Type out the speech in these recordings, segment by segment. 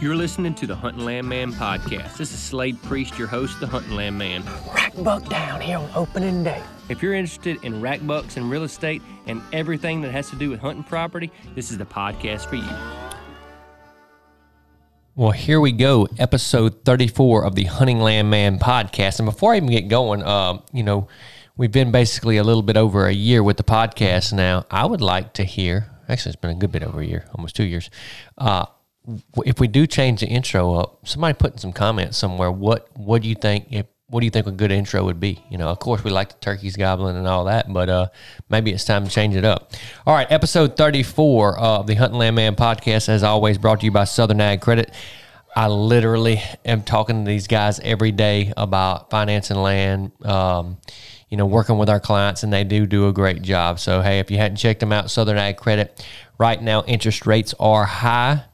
You're listening to the Huntinglandman podcast. This is Slade Priest, your host, the Huntinglandman. Rack buck down here on opening day. If you're interested in rack bucks and real estate and everything that has to do with hunting property, this is the podcast for you. Well, here we go, episode 34 of the Huntinglandman podcast. And before I even get going, we've been basically a little bit over a year with the podcast now. I would like to hear, actually, it's been a good bit over a year, almost 2 years, if we do change the intro up, somebody put in some comments somewhere, what do you think a good intro would be? You know, of course we like the turkeys gobbling and all that, but maybe it's time to change it up. All right, episode 34 of the Huntinglandman podcast, as always, brought to you by Southern Ag Credit. I literally am talking to these guys every day about financing land, working with our clients, and they do a great job. So, hey, if you hadn't checked them out, Southern Ag Credit, right now interest rates are high.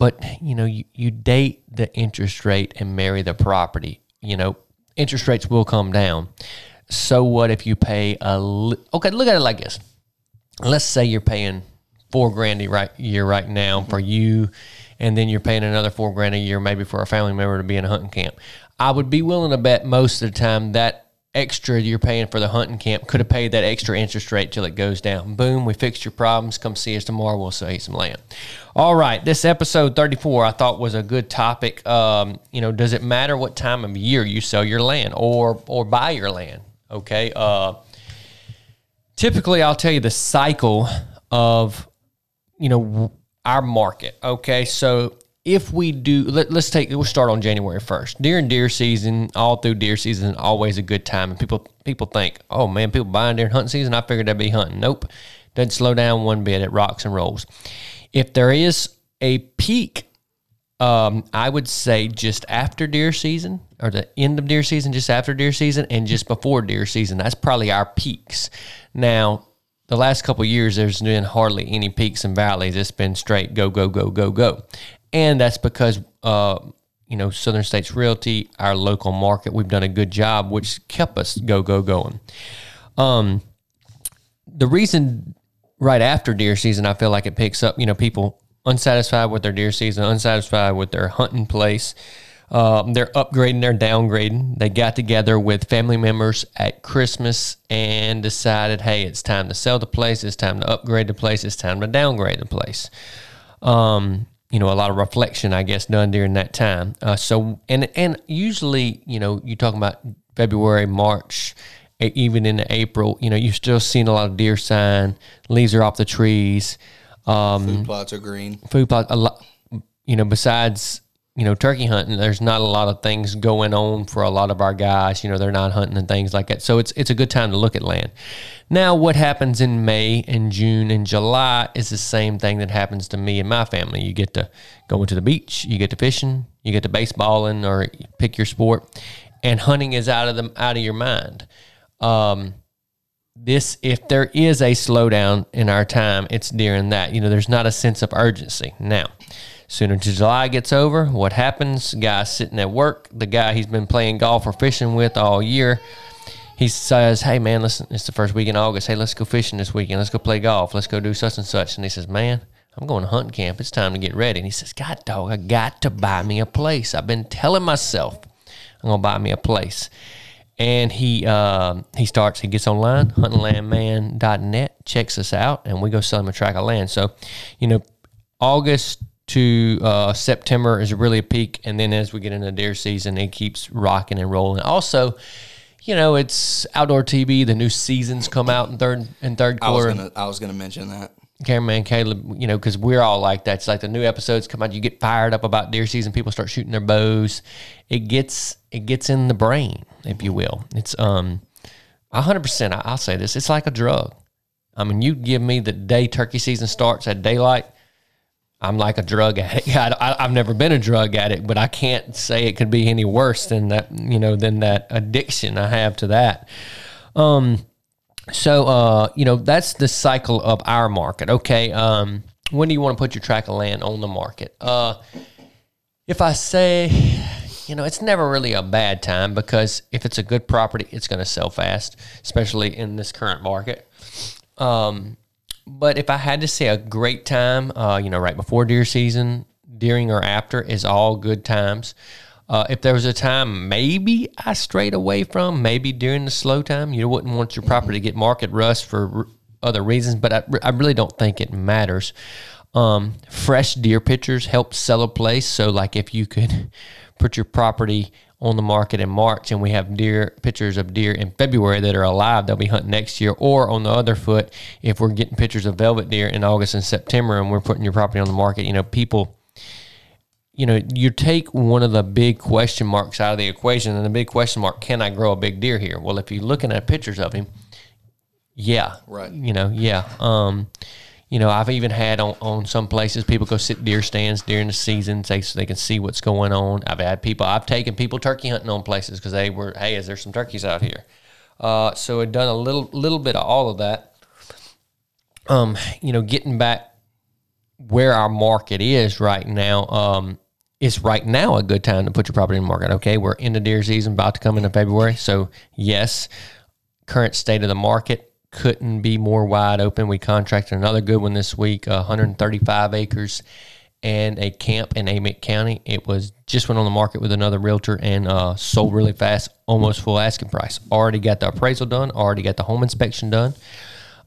But, you date the interest rate and marry the property. Interest rates will come down. So what if you pay okay, look at it like this. Let's say you're paying $4,000 a year right now for you, and then you're paying another $4,000 a year maybe for a family member to be in a hunting camp. I would be willing to bet most of the time that extra you're paying for the hunting camp could have paid that extra interest rate till it goes down. Boom, we fixed your problems. Come see us tomorrow. We'll sell you some land. All right, this episode 34 I thought was a good topic. Does it matter what time of year you sell your land or buy your land? Okay. Typically, I'll tell you the cycle of our market. Okay, so. If we do, we'll start on January 1st. Deer and deer season, all through deer season, always a good time. And people think, oh man, people buying deer in hunting season, I figured they'd be hunting. Nope, doesn't slow down one bit. It rocks and rolls. If there is a peak, I would say just after deer season, or the end of deer season, just after deer season, and just before deer season. That's probably our peaks. Now, the last couple of years, there's been hardly any peaks and valleys. It's been straight go, go, go, go, go. And that's because, Southern States Realty, our local market, we've done a good job, which kept us going. The reason right after deer season, I feel like it picks up, people unsatisfied with their deer season, unsatisfied with their hunting place. They're upgrading, they're downgrading. They got together with family members at Christmas and decided, hey, it's time to sell the place. It's time to upgrade the place. It's time to downgrade the place. A lot of reflection, I guess, done during that time. So, and usually, you're talking about February, March, even into April, you're still seeing a lot of deer sign. Leaves are off the trees. Food plots are green. Besides you know, turkey hunting, there's not a lot of things going on for a lot of our guys. You know, they're not hunting and things like that. So it's a good time to look at land. Now, what happens in May and June and July is the same thing that happens to me and my family. You get to go to the beach, you get to fishing, you get to baseballing, or pick your sport, and hunting is out of your mind. If there is a slowdown in our time, it's during that. You know, there's not a sense of urgency. Now, sooner to July gets over, what happens? Guy's sitting at work. The guy he's been playing golf or fishing with all year, he says, "Hey, man, listen, it's the first week in August. Hey, let's go fishing this weekend. Let's go play golf. Let's go do such and such." And he says, "Man, I'm going to hunting camp. It's time to get ready." And he says, "God dog, I got to buy me a place. I've been telling myself I'm going to buy me a place." And he gets online, Huntinglandman.net, checks us out, and we go sell him a tract of land. So, you know, August to September is really a peak, and then as we get into deer season, it keeps rocking and rolling. Also, you know, it's outdoor TV. The new seasons come out in third quarter. I was gonna mention that. Cameraman Caleb, you know, because we're all like that. It's like the new episodes come out, you get fired up about deer season, people start shooting their bows. It gets in the brain, if you will. It's 100%, I'll say this, it's like a drug. I mean, you give me the day turkey season starts at daylight, I'm like a drug addict. I've never been a drug addict, but I can't say it could be any worse than that, you know, than that addiction I have to that. So, you know, that's the cycle of our market. Okay, when do you want to put your tract of land on the market? If I say, you know, it's never really a bad time, because if it's a good property, it's going to sell fast, especially in this current market. But if I had to say a great time, you know, right before deer season, during or after is all good times. If there was a time maybe I strayed away from, maybe during the slow time, you wouldn't want your property to get market rust for other reasons, but I really don't think it matters. Fresh deer pictures help sell a place. So, like, if you could put your property on the market in March and we have deer pictures of deer in February that are alive, they'll be hunting next year. Or on the other foot, if we're getting pictures of velvet deer in August and September and we're putting your property on the market, you know, people... You know, you take one of the big question marks out of the equation, and the big question mark, can I grow a big deer here? Well, if you're looking at pictures of him, yeah. Right. You know, yeah. You know, I've even had on some places, people go sit deer stands during the season so they can see what's going on. I've taken people turkey hunting on places because they were, hey, is there some turkeys out here? So I've done a little bit of all of that. You know, getting back where our market is right now, it's right now a good time to put your property in the market. Okay, we're in the deer season, about to come into February. So, yes, current state of the market couldn't be more wide open. We contracted another good one this week, 135 acres and a camp in Amick County. It was just went on the market with another realtor and sold really fast, almost full asking price. Already got the appraisal done, already got the home inspection done,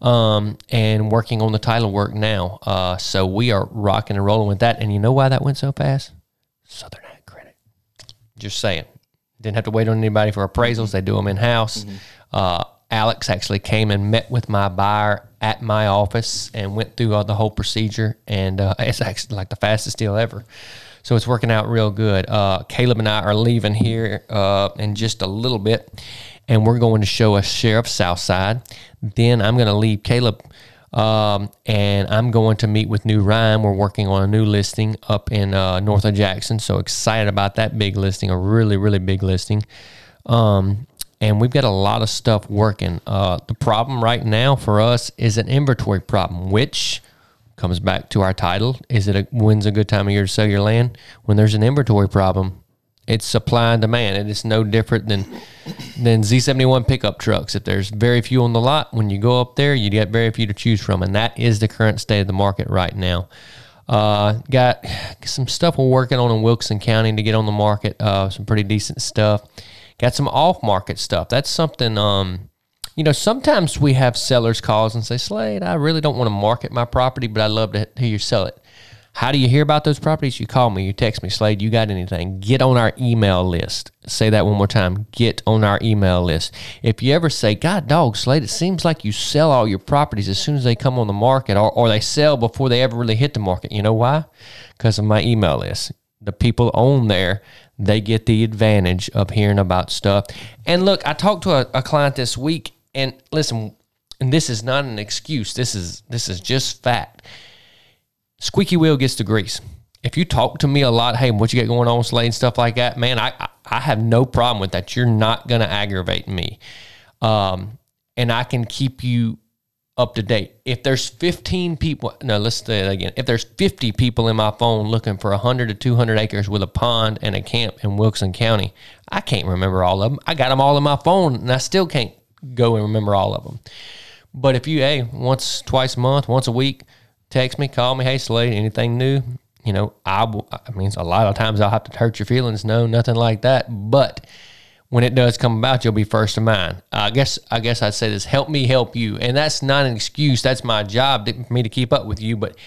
and working on the title work now. So we are rocking and rolling with that. And you know why that went so fast? Southern Ag Credit. Just saying. Didn't have to wait on anybody for appraisals. They do them in-house. Mm-hmm. Alex actually came and met with my buyer at my office and went through the whole procedure. And it's actually like the fastest deal ever. So it's working out real good. Caleb and I are leaving here in just a little bit, and we're going to show a sheriff Southside. Then I'm going to leave Caleb, and I'm going to meet with New Ryan. We're working on a new listing up in north of Jackson. So excited about that big listing, a really, really big listing. And we've got a lot of stuff working. The problem right now for us is an inventory problem, which comes back to our title. When's a good time of year to sell your land? When there's an inventory problem. It's supply and demand. It is no different than Z71 pickup trucks. If there's very few on the lot, when you go up there, you get very few to choose from, and that is the current state of the market right now. Got some stuff we're working on in Wilkeson County to get on the market, some pretty decent stuff. Got some off-market stuff. That's something, you know, sometimes we have sellers calls and say, "Slade, I really don't want to market my property, but I'd love to hear you sell it." How do you hear about those properties? You call me, you text me, "Slade, you got anything?" Get on our email list. Say that one more time. Get on our email list. If you ever say, "God dog, Slade, it seems like you sell all your properties as soon as they come on the market, or they sell before they ever really hit the market." You know why? Because of my email list. the people on there, they get the advantage of hearing about stuff. And look, I talked to a client this week, and listen, and this is not an excuse. This is just fact. Squeaky wheel gets the grease. If you talk to me a lot, hey, what you got going on, Slade, and stuff like that, man, I have no problem with that. You're not going to aggravate me. And I can keep you up to date. If there's 15 people, no, let's say that again. If there's 50 people in my phone looking for 100 to 200 acres with a pond and a camp in Wilkeson County, I can't remember all of them. I got them all in my phone, and I still can't go and remember all of them. But if you, hey, once, twice a month, once a week, text me, call me, hey, Slade, anything new? You know, I mean, a lot of times I'll have to hurt your feelings. No, nothing like that. But when it does come about, you'll be first in mind. I guess I'd say this, help me help you. And that's not an excuse. That's my job for me to keep up with you. But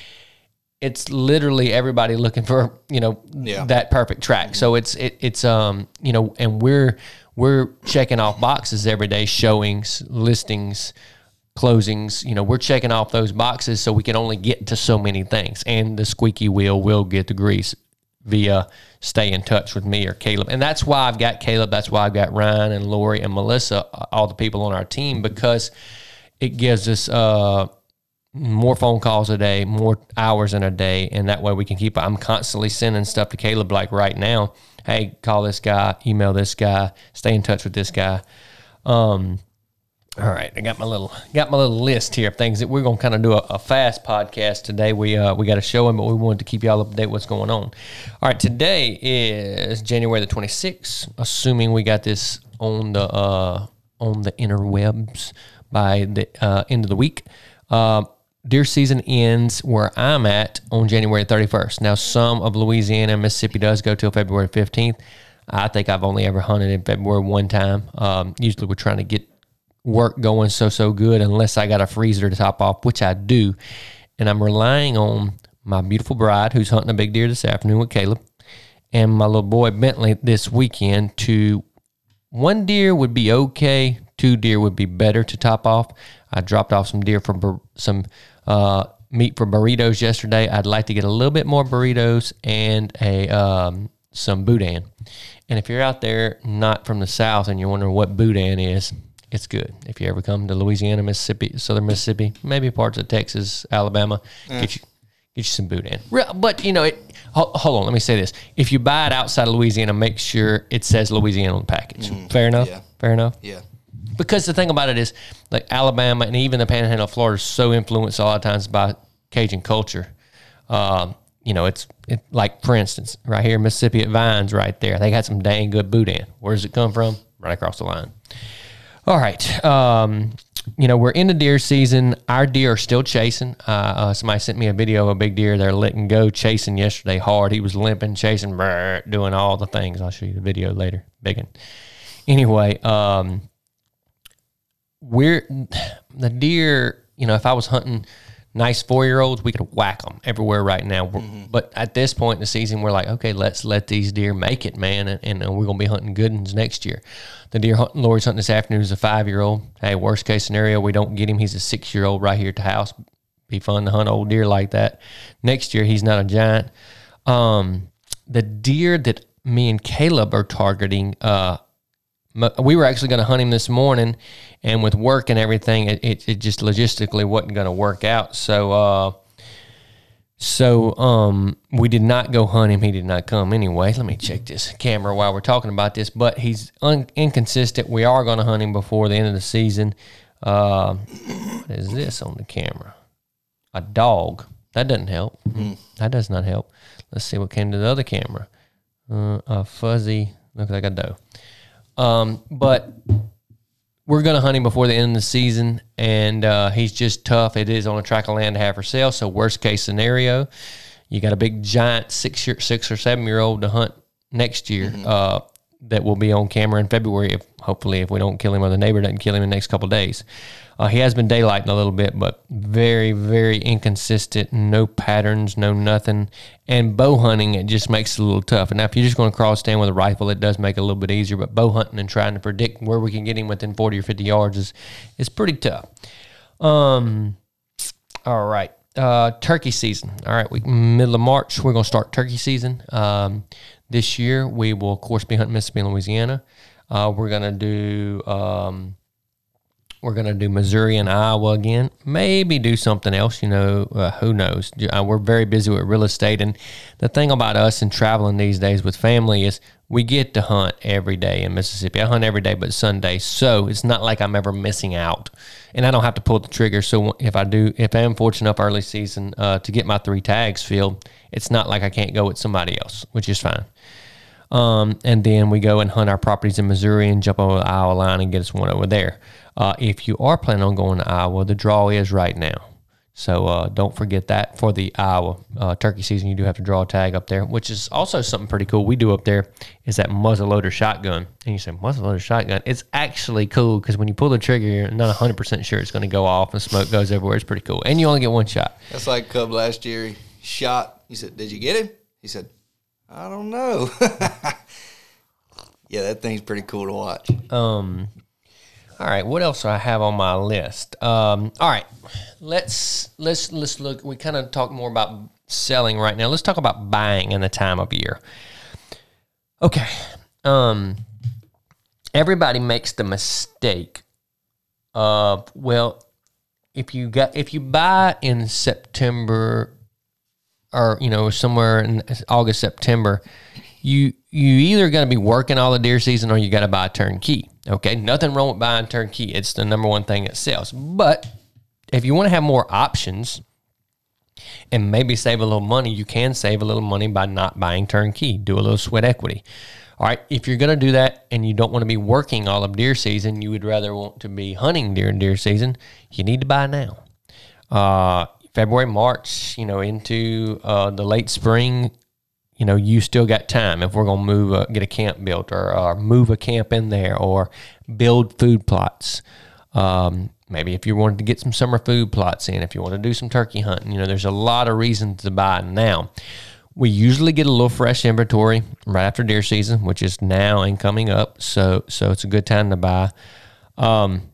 it's literally everybody looking for, you know, that perfect track. So it's you know, and we're checking off boxes every day, showings, listings, closings, you know, we're checking off those boxes, so we can only get to so many things. And the squeaky wheel will get the grease via stay in touch with me or Caleb. And that's why I've got Caleb. That's why I've got Ryan and Lori and Melissa, all the people on our team, because it gives us more phone calls a day, more hours in a day. And that way we can keep, I'm constantly sending stuff to Caleb, like right now, hey, call this guy, email this guy, stay in touch with this guy. All right, I got my little list here of things that we're gonna kind of do a fast podcast today. We got a show in, but we wanted to keep y'all up to date what's going on. All right, today is January the 26th. Assuming we got this on the interwebs by the end of the week. Deer season ends where I'm at on January 31st. Now, some of Louisiana and Mississippi does go till February 15th. I think I've only ever hunted in February one time. Usually, we're trying to get work going so good, unless I got a freezer to top off, which I do. And I'm relying on my beautiful bride, who's hunting a big deer this afternoon with Caleb, and my little boy Bentley this weekend to, one deer would be okay, two deer would be better to top off. I dropped off some deer for some meat for burritos yesterday. I'd like to get a little bit more burritos and a some boudin. And if you're out there not from the South and you're wondering what boudin is, it's good. If you ever come to Louisiana, Mississippi, Southern Mississippi, maybe parts of Texas, Alabama, get you some boudin. But, you know, hold on. Let me say this. If you buy it outside of Louisiana, make sure it says Louisiana on the package. Fair enough? Yeah. Fair enough? Yeah. Because the thing about it is, like, Alabama and even the Panhandle of Florida is so influenced a lot of times by Cajun culture. You know, it's like, for instance, right here in Mississippi at Vines right there, they got some dang good boudin. Where does it come from? Right across the line. All right, you know, we're in the deer season. Our deer are still chasing. Somebody sent me a video of a big deer they're letting go chasing yesterday hard. He was limping, chasing, doing all the things. I'll show you the video later. Big one. Anyway, the deer, you know, if I was hunting nice 4-year-olds, we could whack them everywhere right now. But at this point in the season, we're like, okay, let's let these deer make it, man, and we're going to be hunting good ones next year. The deer Lori's hunting this afternoon is a 5-year-old. Hey, worst case scenario, we don't get him. He's a 6-year-old right here at the house. Be fun to hunt old deer like that. Next year, he's not a giant. The deer that me and Caleb are targeting, we were actually going to hunt him this morning, and with work and everything, it just logistically wasn't going to work out. So we did not go hunt him. He did not come anyway. Let me check this camera while we're talking about this, but he's inconsistent. We are going to hunt him before the end of the season. What is this on the camera? A dog. That doesn't help. That does not help. Let's see what came to the other camera. A fuzzy, looks like a doe. But we're going to hunt him before the end of the season, and he's just tough. It is on a tract of land to have for sale, so worst case scenario, you got a big giant 6 or 7-year-old to hunt next year that will be on camera in February, hopefully if we don't kill him or the neighbor doesn't kill him in the next couple of days. He has been daylighting a little bit, but very, very inconsistent, no patterns, no nothing. And bow hunting, it just makes it a little tough. And now if you're just going to cross stand with a rifle, it does make it a little bit easier. But bow hunting and trying to predict where we can get him within 40 or 50 yards is pretty tough. All right. Turkey season. All right, middle of March, we're going to start turkey season. This year, we will, of course, be hunting Mississippi and Louisiana. We're going to do Missouri and Iowa again. Maybe do something else, who knows? We're very busy with real estate. And the thing about us and traveling these days with family is we get to hunt every day in Mississippi. I hunt every day but Sunday. So it's not like I'm ever missing out. And I don't have to pull the trigger. So if I am fortunate enough early season to get my 3 tags filled, it's not like I can't go with somebody else, which is fine. And then we go and hunt our properties in Missouri and jump over the Iowa line and get us one over there. If you are planning on going to Iowa, the draw is right now. So don't forget that for the Iowa turkey season. You do have to draw a tag up there, which is also something pretty cool we do up there is that muzzleloader shotgun. And you say, muzzleloader shotgun. It's actually cool because when you pull the trigger, you're not 100% sure it's going to go off and smoke goes everywhere. It's pretty cool. And you only get one shot. That's like Cub last year. He shot. He said, did you get him? He said, I don't know. Yeah, that thing's pretty cool to watch. All right, what else do I have on my list? All right, let's look. We kind of talk more about selling right now. Let's talk about buying in the time of year. Okay, everybody makes the mistake of if you buy in September or somewhere in August, September, you either going to be working all the deer season or you got to buy a turnkey. Okay, nothing wrong with buying turnkey. It's the number one thing that sells. But if you want to have more options and maybe save a little money, you can save a little money by not buying turnkey. Do a little sweat equity. All right, if you're going to do that and you don't want to be working all of deer season, you would rather want to be hunting during deer season, you need to buy now. February, March, into the late spring, you still got time. If we're going to get a camp built or move a camp in there or build food plots. Maybe if you wanted to get some summer food plots in, if you want to do some turkey hunting, there's a lot of reasons to buy now. We usually get a little fresh inventory right after deer season, which is now and coming up. So it's a good time to buy. And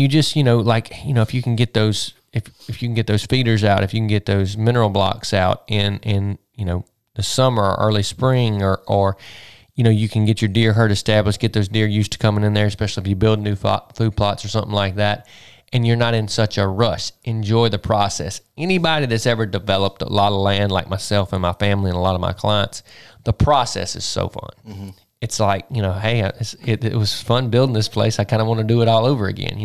you just, if you can get those, if you can get those feeders out, if you can get those mineral blocks out in the summer or early spring or you can get your deer herd established, get those deer used to coming in there, especially if you build new food plots or something like that, and you're not in such a rush. Enjoy the process. Anybody that's ever developed a lot of land like myself and my family and a lot of my clients, the process is so fun. Mm-hmm. It's like, hey, it was fun building this place. I kind of want to do it all over again.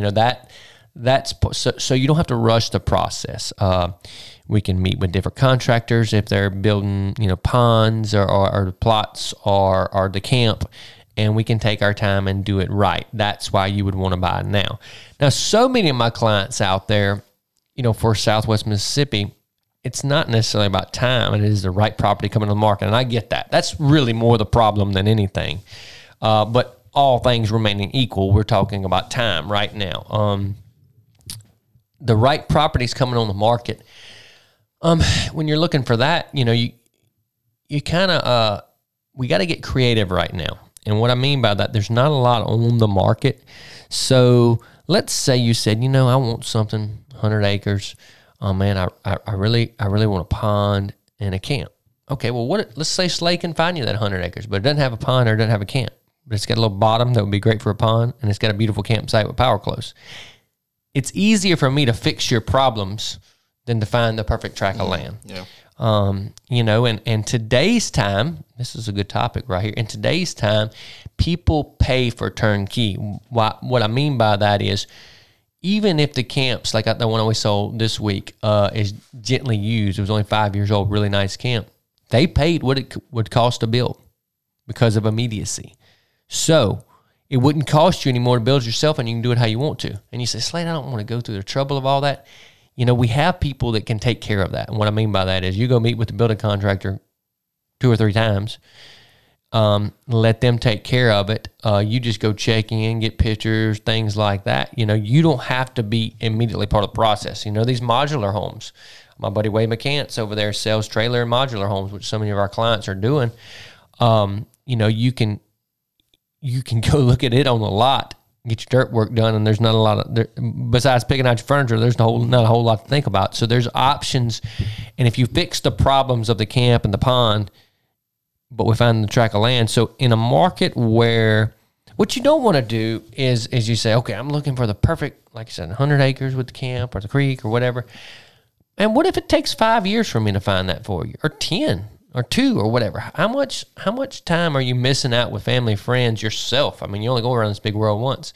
That's so you don't have to rush the process. We can meet with different contractors if they're building, ponds or plots or the camp, and we can take our time and do it right. That's why you would want to buy now. Now, so many of my clients out there, for Southwest Mississippi, it's not necessarily about time. It is the right property coming to the market, and I get that. That's really more the problem than anything. But all things remaining equal, we're talking about time right now. The right property's coming on the market. When you're looking for that, you kind of, we got to get creative right now. And what I mean by that, there's not a lot on the market. So let's say you said, I want something 100 acres. Oh man, I really want a pond and a camp. Okay. Well, let's say Slade can find you that 100 acres, but it doesn't have a pond or it doesn't have a camp, but it's got a little bottom that would be great for a pond. And it's got a beautiful campsite with power close. It's easier for me to fix your problems than to find the perfect tract of land. Yeah. And today's time, this is a good topic right here. In today's time, people pay for turnkey. What I mean by that is, even if the camps, like the one we sold this week, is gently used, it was only 5 years old, really nice camp, they paid what it would cost to build because of immediacy. So it wouldn't cost you anymore to build yourself, and you can do it how you want to. And you say, Slade, I don't want to go through the trouble of all that. We have people that can take care of that. And what I mean by that is you go meet with the building contractor 2 or 3 times, let them take care of it. You just go check in, get pictures, things like that. You don't have to be immediately part of the process. These modular homes, my buddy Wade McCants over there sells trailer and modular homes, which so many of our clients are doing. You can go look at it on the lot get your dirt work done, and there's not a lot of, besides picking out your furniture, there's not a whole lot to think about. So there's options, and if you fix the problems of the camp and the pond, but we find the track of land. So in a market where, what you don't want to do is you say, okay, I'm looking for the perfect, like I said, 100 acres with the camp or the creek or whatever. And what if it takes 5 years for me to find that for you, or 10 or 2 or whatever? How much time are you missing out with family, friends, yourself? I mean, you only go around this big world once.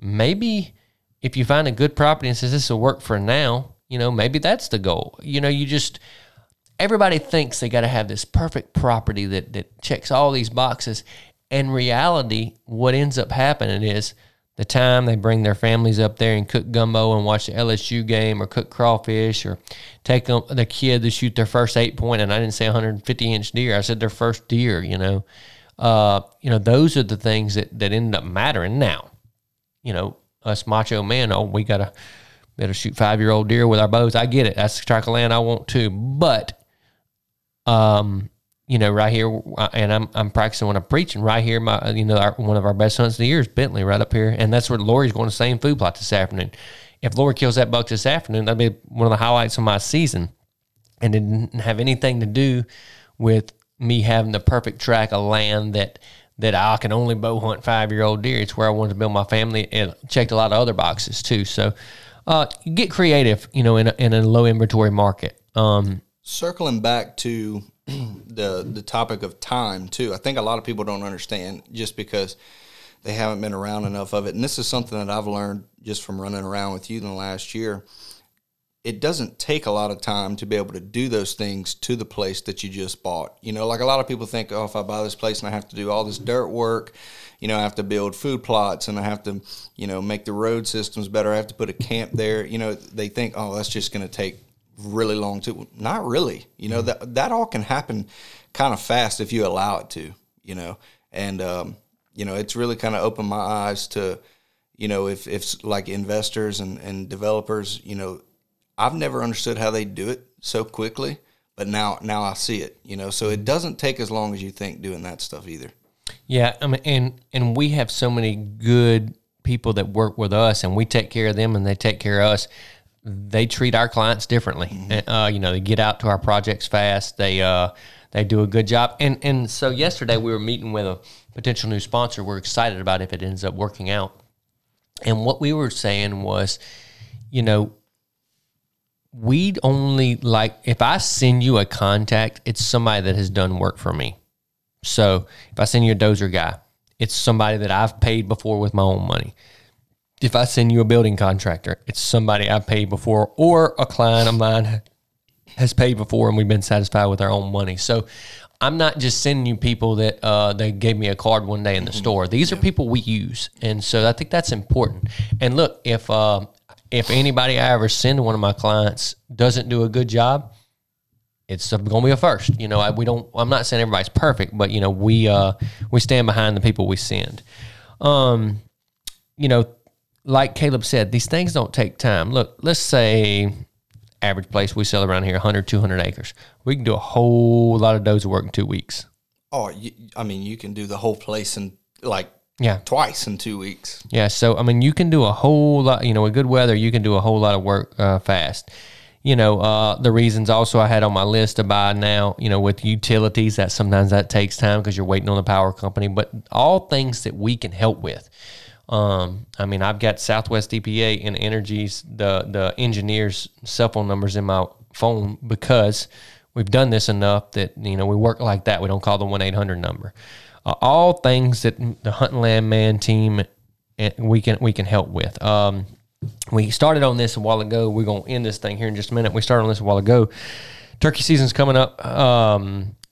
Maybe if you find a good property and says, this will work for now, you know, maybe that's the goal. You know, you just, everybody thinks they got to have this perfect property that checks all these boxes. In reality, what ends up happening is the time they bring their families up there and cook gumbo and watch the LSU game or cook crawfish or take them, the kid to shoot their first 8-point, and I didn't say 150-inch deer. I said their first deer, you know. Those are the things that end up mattering now. You know, us macho men, we got to better shoot 5-year-old deer with our bows. I get it. That's the track of land I want too. But, you know, right here, and I'm practicing when I'm preaching. Right here, one of our best hunts of the year is Bentley right up here, and that's where Lori's going to the same food plot this afternoon. If Lori kills that buck this afternoon, that'll be one of the highlights of my season, and it didn't have anything to do with me having the perfect track of land that I can only bow hunt 5-year-old deer. It's where I wanted to build my family and checked a lot of other boxes too. So get creative, you know, in a low inventory market. Circling back to the topic of time too, I think a lot of people don't understand just because they haven't been around enough of it. And this is something that I've learned just from running around with you in the last year. It doesn't take a lot of time to be able to do those things to the place that you just bought. You know, like a lot of people think, oh, if I buy this place and I have to do all this dirt work, you know, I have to build food plots and I have to, you know, make the road systems better. I have to put a camp there. You know, they think, oh, that's just going to take really long too. Not really. You know, that all can happen kind of fast if you allow it to, you know. And you know, it's really kind of opened my eyes to, you know, if like investors and developers, you know, I've never understood how they do it so quickly, but now I see it, you know. So it doesn't take as long as you think doing that stuff either. Yeah, I mean, and we have so many good people that work with us, and we take care of them and they take care of us. They treat our clients differently. Mm-hmm. You know, they get out to our projects fast. They do a good job. And so yesterday we were meeting with a potential new sponsor we're excited about if it ends up working out. And what we were saying was, you know, we'd only like, if I send you a contact, it's somebody that has done work for me. So if I send you a dozer guy, it's somebody that I've paid before with my own money. If I send you a building contractor, it's somebody I've paid before, or a client of mine has paid before and we've been satisfied with our own money. So I'm not just sending you people that they gave me a card one day in the store. These are people we use. And so I think that's important. And look, if anybody I ever send to one of my clients doesn't do a good job, it's going to be a first. You know, I'm not saying everybody's perfect, but, you know, we stand behind the people we send. You know, like Caleb said, these things don't take time. Look, let's say average place we sell around here, 100, 200 acres. We can do a whole lot of dozer work in 2 weeks. Oh, you can do the whole place in twice in 2 weeks. Yeah, so, I mean, you can do a whole lot, you know, with good weather, you can do a whole lot of work fast. You know, the reasons also I had on my list to buy now, you know, with utilities, that sometimes that takes time because you're waiting on the power company, but all things that we can help with. I mean, I've got Southwest EPA and Energy's, the engineers' cell phone numbers in my phone because we've done this enough that, you know, we work like that. We don't call the 1-800 number. All things that the Huntinglandman team, we can help with. We started on this a while ago. We're going to end this thing here in just a minute. We started on this a while ago. Turkey season's coming up.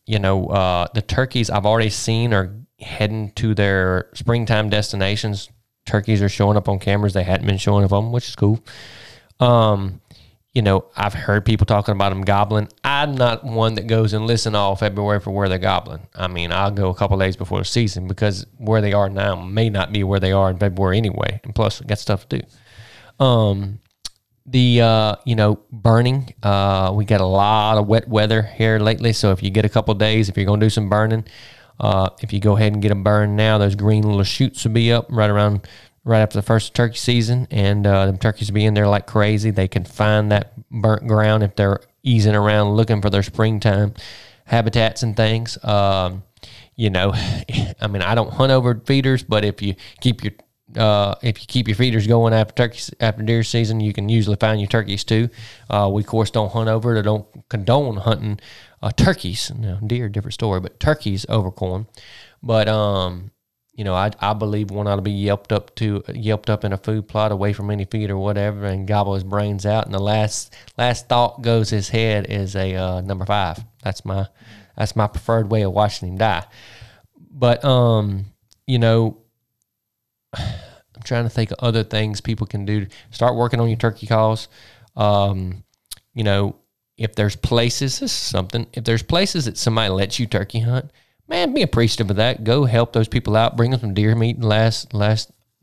You know, the turkeys I've already seen are heading to their springtime destinations. Turkeys are showing up on cameras. They hadn't been showing up on them, which is cool. You know, I've heard people talking about them gobbling. I'm not one that goes and listen all February for where they're gobbling. I mean, I'll go a couple days before the season because where they are now may not be where they are in February anyway. And plus, we got stuff to do. You know, burning. We got a lot of wet weather here lately. So if you get a couple days, if you're going to do some burning, if you go ahead and get them burned now, those green little shoots will be up right around right after the first turkey season, and them turkeys will be in there like crazy. They can find that burnt ground if they're easing around looking for their springtime habitats and things. You know, I mean, I don't hunt over feeders, but if you keep your feeders going after deer season, you can usually find your turkeys too. We of course don't hunt over it, or don't condone hunting turkeys. Now, deer, different story, but turkeys over corn. But you know, I believe one ought to be yelped up in a food plot away from any feed or whatever, and gobble his brains out. And the last thought goes his head is a number 5. That's my preferred way of watching him die. But you know, I'm trying to think of other things people can do. Start working on your turkey calls. You know, if there's places, this is something, if there's places that somebody lets you turkey hunt, man, be appreciative of that. Go help those people out. Bring them some deer meat and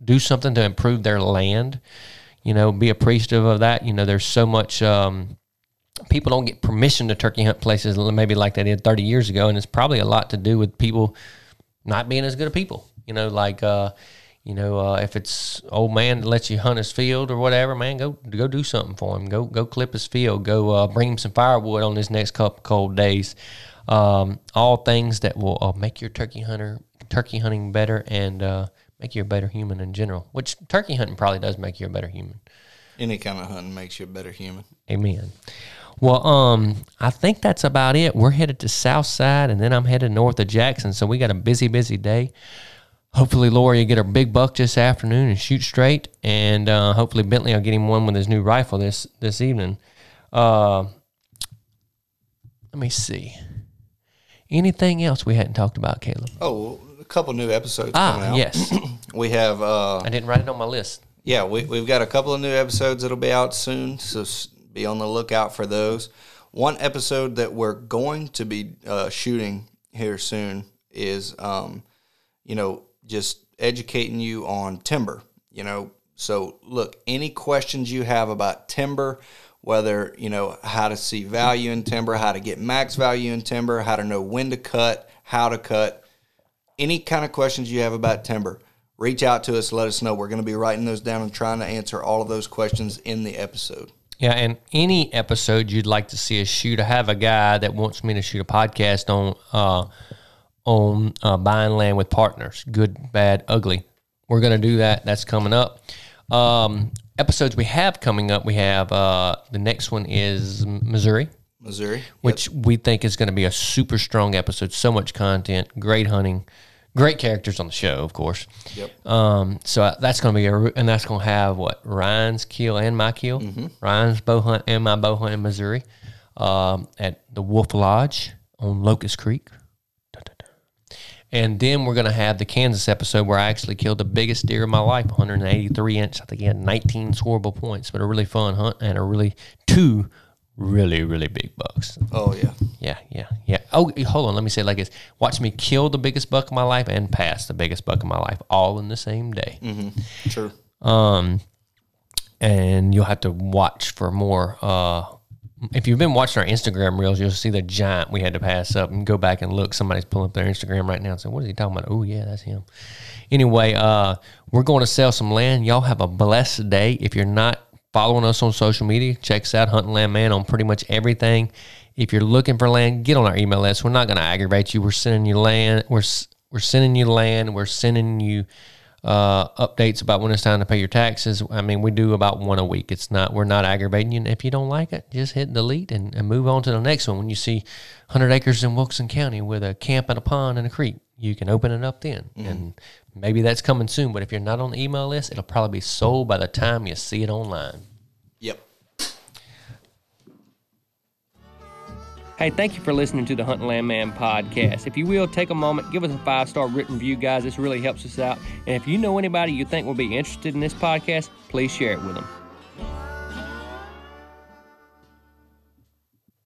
do something to improve their land. You know, be appreciative of that. You know, there's so much, people don't get permission to turkey hunt places maybe like they did 30 years ago. And it's probably a lot to do with people not being as good of people, you know, like, you know, if it's old man that lets you hunt his field or whatever, man, go do something for him. Go clip his field. Go bring him some firewood on his next couple cold days. All things that will make your turkey hunting better and make you a better human in general. Which turkey hunting probably does make you a better human. Any kind of hunting makes you a better human. Amen. Well, I think that's about it. We're headed to Southside, and then I'm headed north of Jackson. So we got a busy, busy day. Hopefully, Lori will get her big buck this afternoon and shoot straight. And hopefully, Bentley will get him one with his new rifle this evening. Let me see. Anything else we hadn't talked about, Caleb? Oh, a couple new episodes coming out. Yes. We have... I didn't write it on my list. Yeah, we've got a couple of new episodes that'll be out soon, so be on the lookout for those. One episode that we're going to be shooting here soon is, you know... just educating you on timber, you know. So, look, any questions you have about timber, whether, you know, how to see value in timber, how to get max value in timber, how to know when to cut, how to cut, any kind of questions you have about timber, reach out to us, let us know. We're going to be writing those down and trying to answer all of those questions in the episode. Yeah, and any episode you'd like to see us shoot, I have a guy that wants me to shoot a podcast on buying land with partners, good, bad, ugly. We're going to do that. That's coming up. Episodes we have coming up, we have the next one is Missouri, which we think is going to be a super strong episode. So much content, great hunting, great characters on the show, of course. Yep. So that's going to be and that's going to have what? Ryan's kill and my kill. Mm-hmm. Ryan's bow hunt and my bow hunt in Missouri, at the Wolf Lodge on Locust Creek. And then we're going to have the Kansas episode where I actually killed the biggest deer of my life, 183 inch. I think he had 19 scoreable points, but a really fun hunt and two really, really big bucks. Oh, yeah. Yeah. Oh, hold on. Let me say it like this. Watch me kill the biggest buck of my life and pass the biggest buck of my life all in the same day. Mm-hmm. True. And you'll have to watch for more. If you've been watching our Instagram reels, you'll see the giant we had to pass up, and go back and look. Somebody's pulling up their Instagram right now and saying, what is he talking about? Oh, yeah, that's him. Anyway, we're going to sell some land. Y'all have a blessed day. If you're not following us on social media, check us out, Hunting Land Man, on pretty much everything. If you're looking for land, get on our email list. We're not going to aggravate you. We're sending you land. We're sending you land. We're sending you updates about when it's time to pay your taxes. I mean, we do about one a week. We're not aggravating you. And if you don't like it, just hit delete and move on to the next one. When you see 100 acres in Wilkeson County with a camp and a pond and a creek, you can open it up then. Mm-hmm. And maybe that's coming soon. But if you're not on the email list, it'll probably be sold by the time you see it online. Yep. Hey, thank you for listening to the Hunting Land Man podcast. If you will, take a moment, give us a 5-star written review, guys. This really helps us out. And if you know anybody you think will be interested in this podcast, please share it with them.